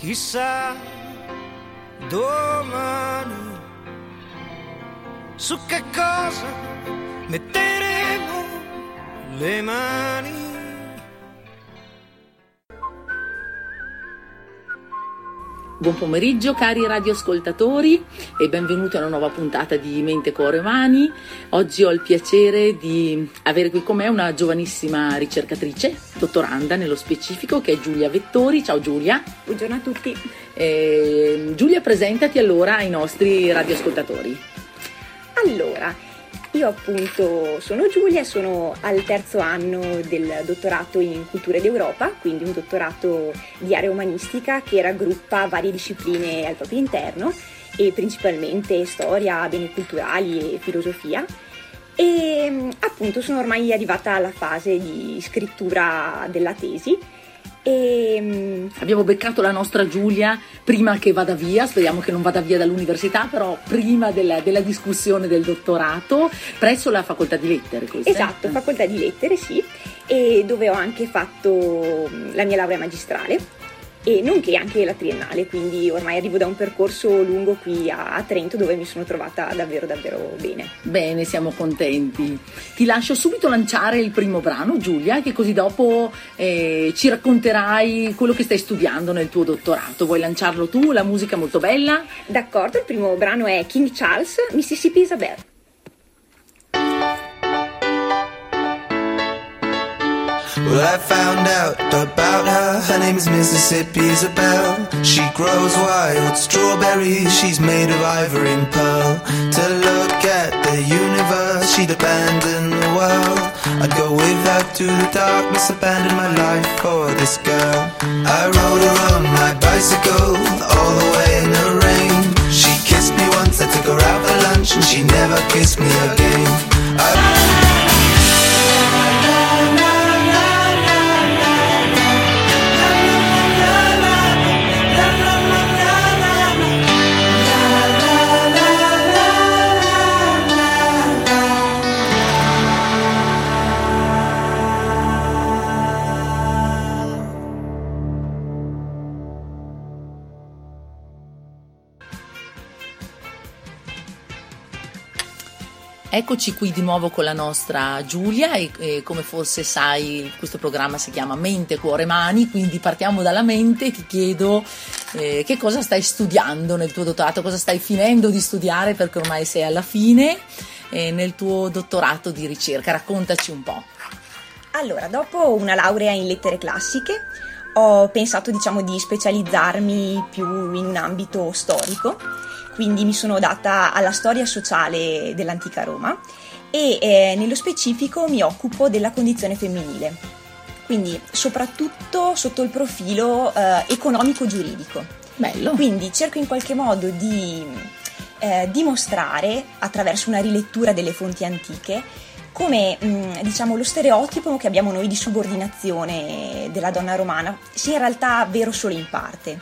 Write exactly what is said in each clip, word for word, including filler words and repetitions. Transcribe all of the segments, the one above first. chissà domani su che cosa metteremo le mani. Buon pomeriggio cari radioascoltatori e benvenuti a una nuova puntata di Mente, Cuore e Mani. Oggi ho il piacere di avere qui con me una giovanissima ricercatrice, dottoranda nello specifico, che è Giulia Vettori. Ciao Giulia. Buongiorno a tutti. Eh, Giulia, presentati allora ai nostri radioascoltatori. Allora, io appunto sono Giulia, sono al terzo anno del dottorato in culture d'Europa, quindi un dottorato di area umanistica che raggruppa varie discipline al proprio interno e principalmente storia, beni culturali e filosofia. E appunto sono ormai arrivata alla fase di scrittura della tesi. E... abbiamo beccato la nostra Giulia prima che vada via, speriamo che non vada via dall'università, però prima della, della discussione del dottorato presso la facoltà di lettere, questa, esatto, eh? Facoltà di lettere, sì, e dove ho anche fatto la mia laurea magistrale e nonché anche la triennale, quindi ormai arrivo da un percorso lungo qui a, a Trento, dove mi sono trovata davvero davvero bene. Bene, siamo contenti. Ti lascio subito lanciare il primo brano, Giulia, che così dopo eh, ci racconterai quello che stai studiando nel tuo dottorato. Vuoi lanciarlo tu? La musica è molto bella. D'accordo, il primo brano è King Charles, Mississippi Isabel. Well, I found out about her, her name's Mississippi Isabel. She grows wild strawberries, she's made of ivory and pearl. To look at the universe, she'd abandon the world. I'd go with her to the darkness, abandon my life for this girl. I rode her on my bicycle, all the way in the rain. She kissed me once, I took her out for lunch, and she never kissed me again. I... Eccoci qui di nuovo con la nostra Giulia e, e come forse sai questo programma si chiama Mente, Cuore, Mani, quindi partiamo dalla mente e ti chiedo eh, che cosa stai studiando nel tuo dottorato, cosa stai finendo di studiare, perché ormai sei alla fine eh, nel tuo dottorato di ricerca, raccontaci un po'. Allora, dopo una laurea in lettere classiche ho pensato diciamo di specializzarmi più in un ambito storico. Quindi mi sono data alla storia sociale dell'antica Roma e eh, nello specifico mi occupo della condizione femminile, quindi soprattutto sotto il profilo eh, economico-giuridico. Bello. Quindi cerco in qualche modo di eh, dimostrare, attraverso una rilettura delle fonti antiche, come mh, diciamo lo stereotipo che abbiamo noi di subordinazione della donna romana sia in realtà vero solo in parte.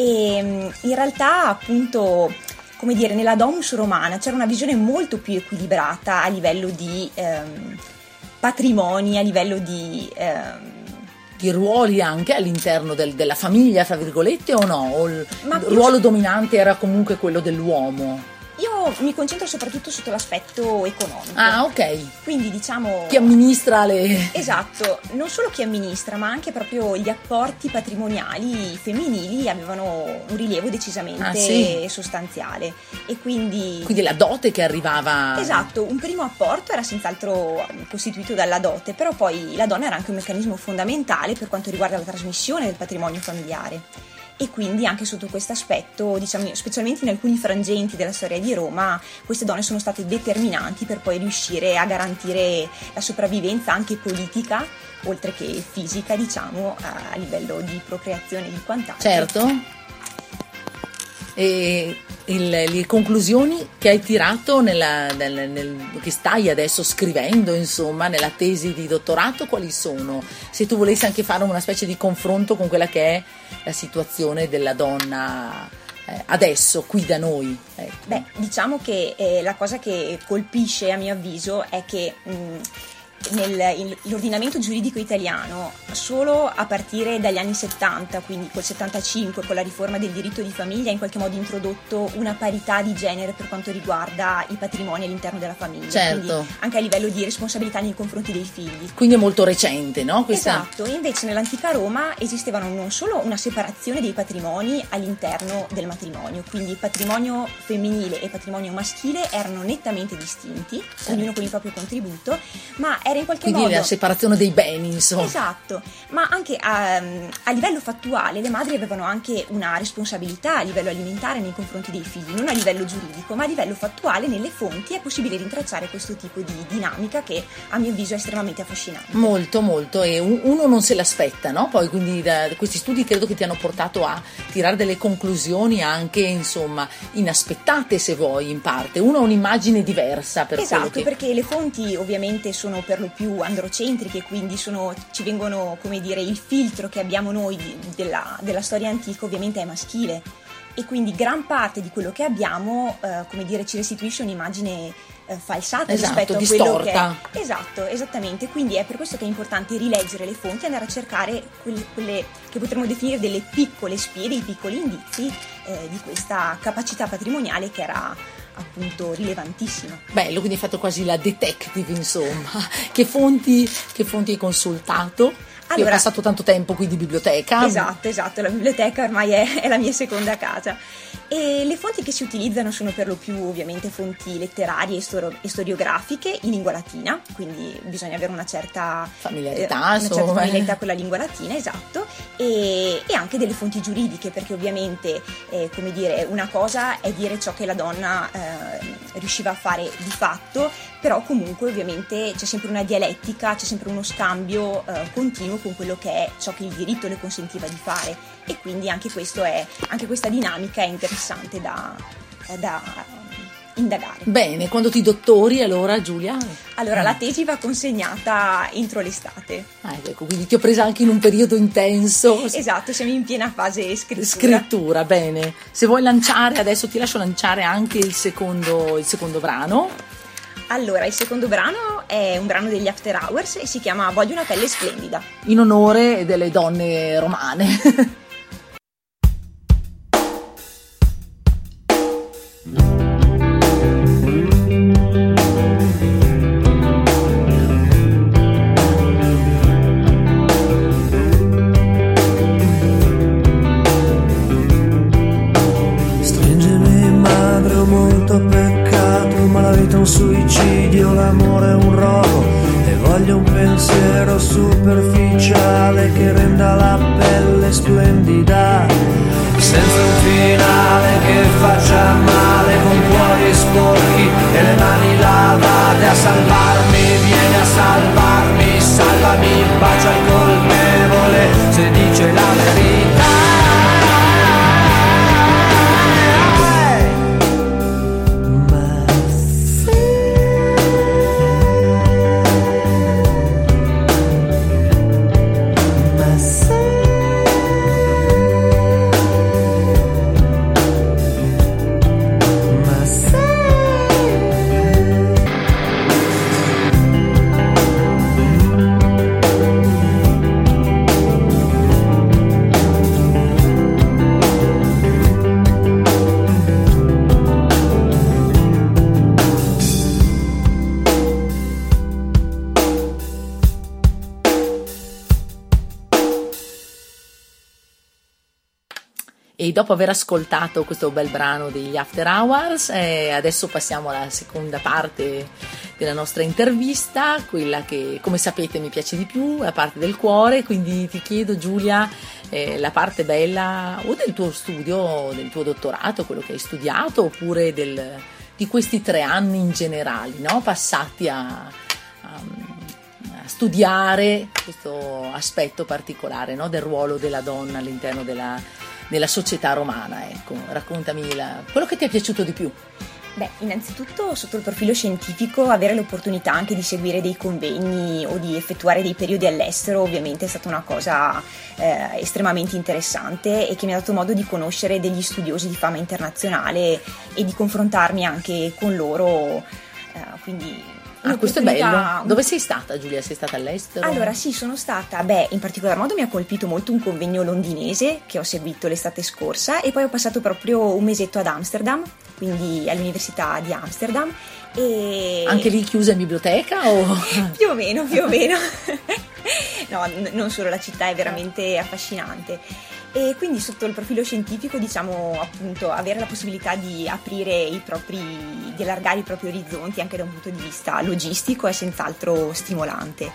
E in realtà appunto, come dire, nella Domus Romana c'era una visione molto più equilibrata a livello di ehm, patrimoni, a livello di, ehm, di ruoli anche all'interno del, della famiglia, fra virgolette, o no? O il Ma ruolo più... dominante era comunque quello dell'uomo? Io mi concentro soprattutto sotto l'aspetto economico. Ah, ok. Quindi diciamo... chi amministra le... Esatto, non solo chi amministra, ma anche proprio gli apporti patrimoniali femminili avevano un rilievo decisamente ah, sì. sostanziale. E quindi... quindi la dote che arrivava... Esatto, un primo apporto era senz'altro costituito dalla dote, però poi la donna era anche un meccanismo fondamentale per quanto riguarda la trasmissione del patrimonio familiare. E quindi anche sotto questo aspetto, diciamo, specialmente in alcuni frangenti della storia di Roma, queste donne sono state determinanti per poi riuscire a garantire la sopravvivenza anche politica, oltre che fisica, diciamo, a livello di procreazione e di quant'altro. Certo. E il, le conclusioni che hai tirato, nella, nel, nel, che stai adesso scrivendo, insomma, nella tesi di dottorato, quali sono? Se tu volessi anche fare una specie di confronto con quella che è la situazione della donna eh, adesso qui da noi. Ecco. Beh, diciamo che eh, la cosa che colpisce a mio avviso è che mh, nell'ordinamento giuridico italiano solo a partire dagli anni settanta, quindi col settantacinque, con la riforma del diritto di famiglia, ha in qualche modo introdotto una parità di genere per quanto riguarda i patrimoni all'interno della famiglia. Certo. Quindi anche a livello di responsabilità nei confronti dei figli. Quindi è molto recente, no? Questa... Esatto, invece nell'antica Roma esistevano non solo una separazione dei patrimoni all'interno del matrimonio, quindi patrimonio femminile e patrimonio maschile erano nettamente distinti, sì, ognuno con il proprio contributo, ma era in qualche quindi modo... Quindi la separazione dei beni, insomma. Esatto, ma anche a, a livello fattuale le madri avevano anche una responsabilità a livello alimentare nei confronti dei figli, non a livello giuridico, ma a livello fattuale nelle fonti è possibile rintracciare questo tipo di dinamica che a mio avviso è estremamente affascinante. Molto, molto, e uno non se l'aspetta, no? Poi quindi da questi studi credo che ti hanno portato a tirare delle conclusioni anche, insomma, inaspettate se vuoi in parte, uno ha un'immagine diversa per esatto, quello che... perché le fonti ovviamente sono per lo più androcentriche, quindi sono, ci vengono, come dire, il filtro che abbiamo noi di, della, della storia antica ovviamente è maschile e quindi gran parte di quello che abbiamo, eh, come dire, ci restituisce un'immagine eh, falsata, esatto, rispetto a distorta. Quello che è. Esatto, esattamente, quindi è per questo che è importante rileggere le fonti e andare a cercare quelle, quelle che potremmo definire delle piccole spie, dei piccoli indizi eh, di questa capacità patrimoniale che era appunto rilevantissima. Bello, quindi hai fatto quasi la detective, insomma. Che fonti, che fonti hai consultato? Allora, io ho passato tanto tempo qui di biblioteca. Esatto, esatto, la biblioteca ormai è, è la mia seconda casa. E le fonti che si utilizzano sono per lo più ovviamente fonti letterarie e, stor- e storiografiche in lingua latina, quindi bisogna avere una certa familiarità, eh, una certa familiarità con la lingua latina, esatto, e, e anche delle fonti giuridiche, perché ovviamente, eh, come dire, una cosa è dire ciò che la donna eh, riusciva a fare di fatto, però comunque ovviamente c'è sempre una dialettica, c'è sempre uno scambio eh, continuo con quello che è ciò che il diritto le consentiva di fare, e quindi anche questo è, anche questa dinamica è interessante da, da indagare. Bene, quando ti dottori allora, Giulia? Allora, la tesi va consegnata entro l'estate. Ah, ecco, quindi ti ho presa anche in un periodo intenso. Esatto, siamo in piena fase scrittura. Scrittura, bene. Se vuoi lanciare, adesso ti lascio lanciare anche il secondo, il secondo brano. Allora, il secondo brano è un brano degli After Hours e si chiama Voglio una pelle splendida. In onore delle donne romane. E dopo aver ascoltato questo bel brano degli After Hours, eh, adesso passiamo alla seconda parte della nostra intervista, quella che, come sapete, mi piace di più, la parte del cuore, quindi ti chiedo, Giulia, eh, la parte bella o del tuo studio, del tuo dottorato, quello che hai studiato, oppure del, di questi tre anni in generale, no? Passati a, a, a studiare questo aspetto particolare, no? Del ruolo della donna all'interno della... nella società romana, ecco, raccontami la, quello che ti è piaciuto di più. Beh, innanzitutto sotto il profilo scientifico avere l'opportunità anche di seguire dei convegni o di effettuare dei periodi all'estero ovviamente è stata una cosa eh, estremamente interessante e che mi ha dato modo di conoscere degli studiosi di fama internazionale e di confrontarmi anche con loro, eh, quindi Ah, questo è bello. Dove sei stata, Giulia? Sei stata all'estero? Allora sì, sono stata, beh, in particolar modo mi ha colpito molto un convegno londinese che ho seguito l'estate scorsa, e poi ho passato proprio un mesetto ad Amsterdam, quindi all'università di Amsterdam. E... anche lì chiusa in biblioteca? O... più o meno, più o meno. No, n- non solo, la città è veramente affascinante. E quindi sotto il profilo scientifico, diciamo, appunto, avere la possibilità di aprire i propri, di allargare i propri orizzonti anche da un punto di vista logistico è senz'altro stimolante.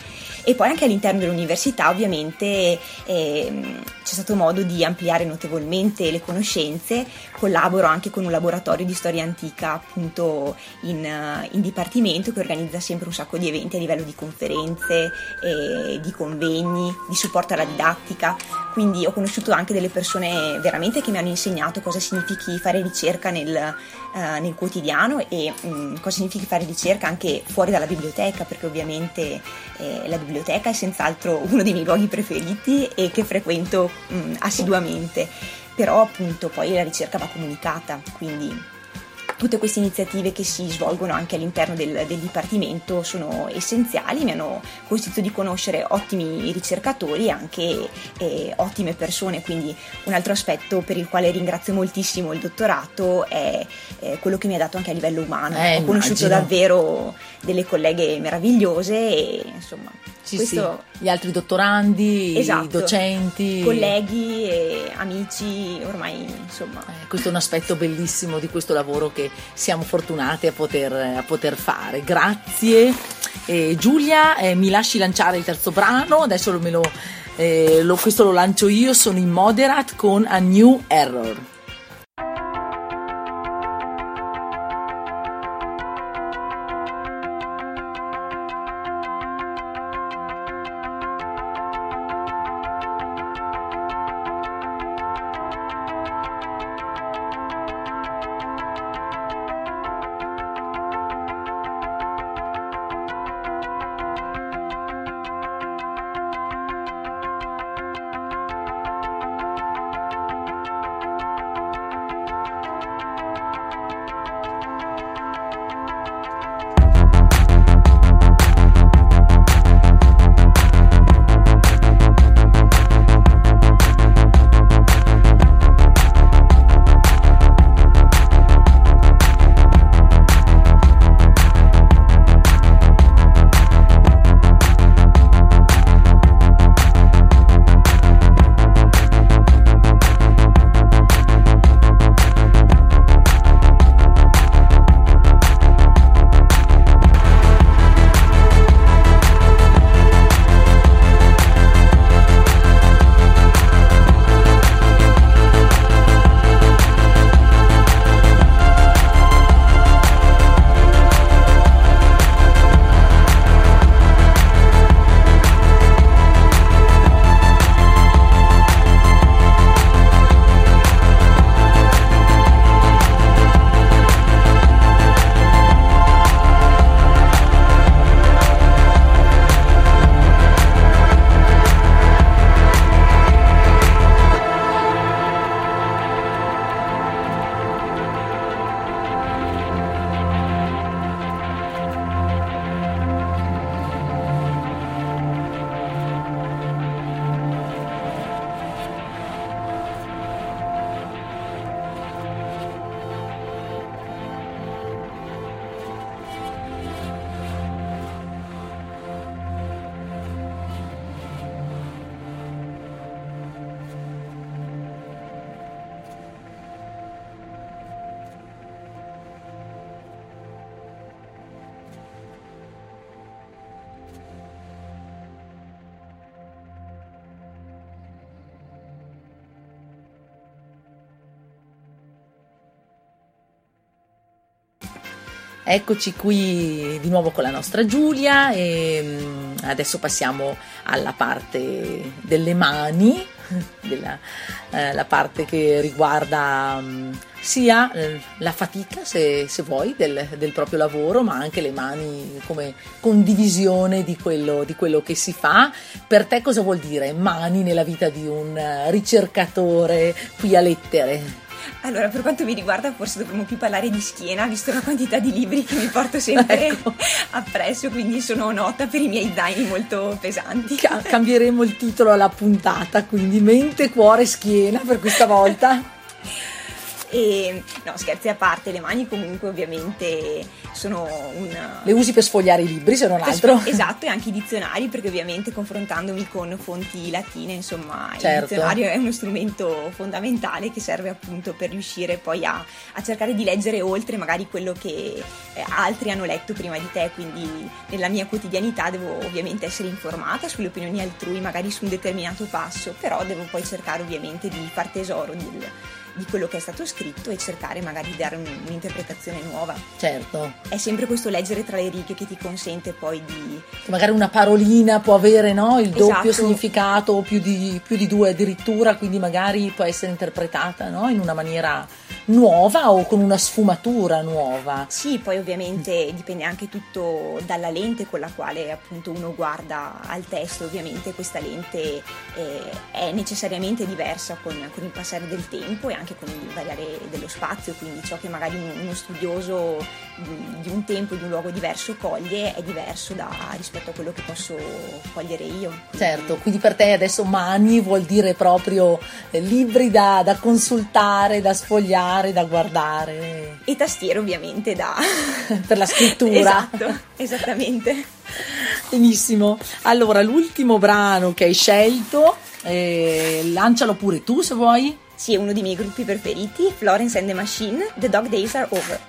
E poi anche all'interno dell'università ovviamente ehm, c'è stato modo di ampliare notevolmente le conoscenze. Collaboro anche con un laboratorio di storia antica, appunto, in, in dipartimento, che organizza sempre un sacco di eventi a livello di conferenze, eh, di convegni, di supporto alla didattica. Quindi ho conosciuto anche delle persone veramente che mi hanno insegnato cosa significhi fare ricerca nel, eh, nel quotidiano, e mh, cosa significhi fare ricerca anche fuori dalla biblioteca, perché ovviamente eh, la biblioteca è senz'altro uno dei miei luoghi preferiti e che frequento mh, assiduamente, però appunto poi la ricerca va comunicata, quindi tutte queste iniziative che si svolgono anche all'interno del, del dipartimento sono essenziali, mi hanno consentito di conoscere ottimi ricercatori e anche eh, ottime persone. Quindi un altro aspetto per il quale ringrazio moltissimo il dottorato è eh, quello che mi ha dato anche a livello umano. Eh, Ho conosciuto immagino. davvero delle colleghe meravigliose e insomma... Sì, questo... sì, gli altri dottorandi, esatto, i docenti, colleghi e amici, ormai insomma. Eh, questo è un aspetto bellissimo di questo lavoro che siamo fortunati a poter, a poter fare. Grazie eh, Giulia, eh, mi lasci lanciare il terzo brano, adesso lo, me lo, eh, lo, questo lo lancio io, sono in Moderat con A New Error. Eccoci qui di nuovo con la nostra Giulia, e adesso passiamo alla parte delle mani, della, eh, la parte che riguarda um, sia eh, la fatica, se, se vuoi, del, del proprio lavoro, ma anche le mani come condivisione di quello, di quello che si fa. Per te cosa vuol dire mani nella vita di un ricercatore qui a lettere? Allora, per quanto mi riguarda, forse dovremmo più parlare di schiena, visto la quantità di libri che mi porto sempre ecco. appresso, quindi sono nota per i miei zaini molto pesanti. Ca- cambieremo il titolo alla puntata, quindi mente, cuore e schiena per questa volta. E, no, scherzi a parte, le mani comunque ovviamente sono una... Le usi per sfogliare i libri, se non altro. Esatto, e anche i dizionari, perché ovviamente confrontandomi con fonti latine, insomma, certo. il dizionario è uno strumento fondamentale che serve appunto per riuscire poi a, a cercare di leggere oltre magari quello che altri hanno letto prima di te, quindi nella mia quotidianità devo ovviamente essere informata sulle opinioni altrui, magari su un determinato passo, però devo poi cercare ovviamente di far tesoro del... di quello che è stato scritto e cercare magari di dare un, un'interpretazione nuova. Certo. È sempre questo leggere tra le righe che ti consente poi di... Che magari una parolina può avere, no? Il esatto. doppio significato o più di, più di due addirittura, quindi magari può essere interpretata, no? In una maniera nuova o con una sfumatura nuova. Sì, poi ovviamente dipende anche tutto dalla lente con la quale appunto uno guarda al testo, ovviamente questa lente eh, è necessariamente diversa con, con il passare del tempo e anche con il variare dello spazio, quindi ciò che magari uno studioso di, di un tempo, di un luogo diverso coglie è diverso da, rispetto a quello che posso cogliere io. Quindi... Certo, quindi per te adesso mani vuol dire proprio eh, libri da, da consultare, da sfogliare, da guardare, e tastiere ovviamente da per la scrittura. Esatto, esattamente. Benissimo, allora l'ultimo brano che hai scelto eh, lancialo pure tu se vuoi. Sì, è uno dei miei gruppi preferiti, Florence and the Machine, The Dog Days Are Over.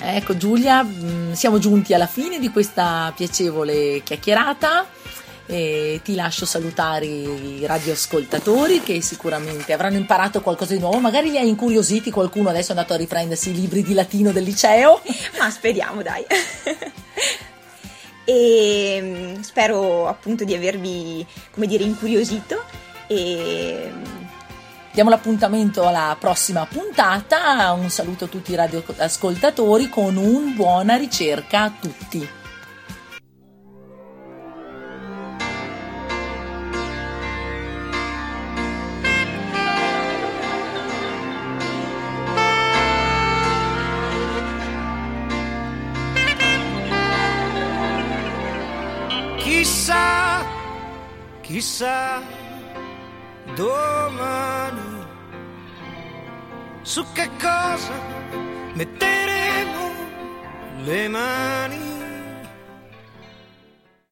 Ecco Giulia, siamo giunti alla fine di questa piacevole chiacchierata e ti lascio salutare i radioascoltatori che sicuramente avranno imparato qualcosa di nuovo, magari li hai incuriositi, qualcuno adesso è andato a riprendersi i libri di latino del liceo. Ma speriamo, dai. E spero appunto di avervi, come dire, incuriosito e... Diamo l'appuntamento alla prossima puntata, un saluto a tutti i radioascoltatori con un buona ricerca a tutti. Chissà, chissà, domani su che cosa metteremo le mani?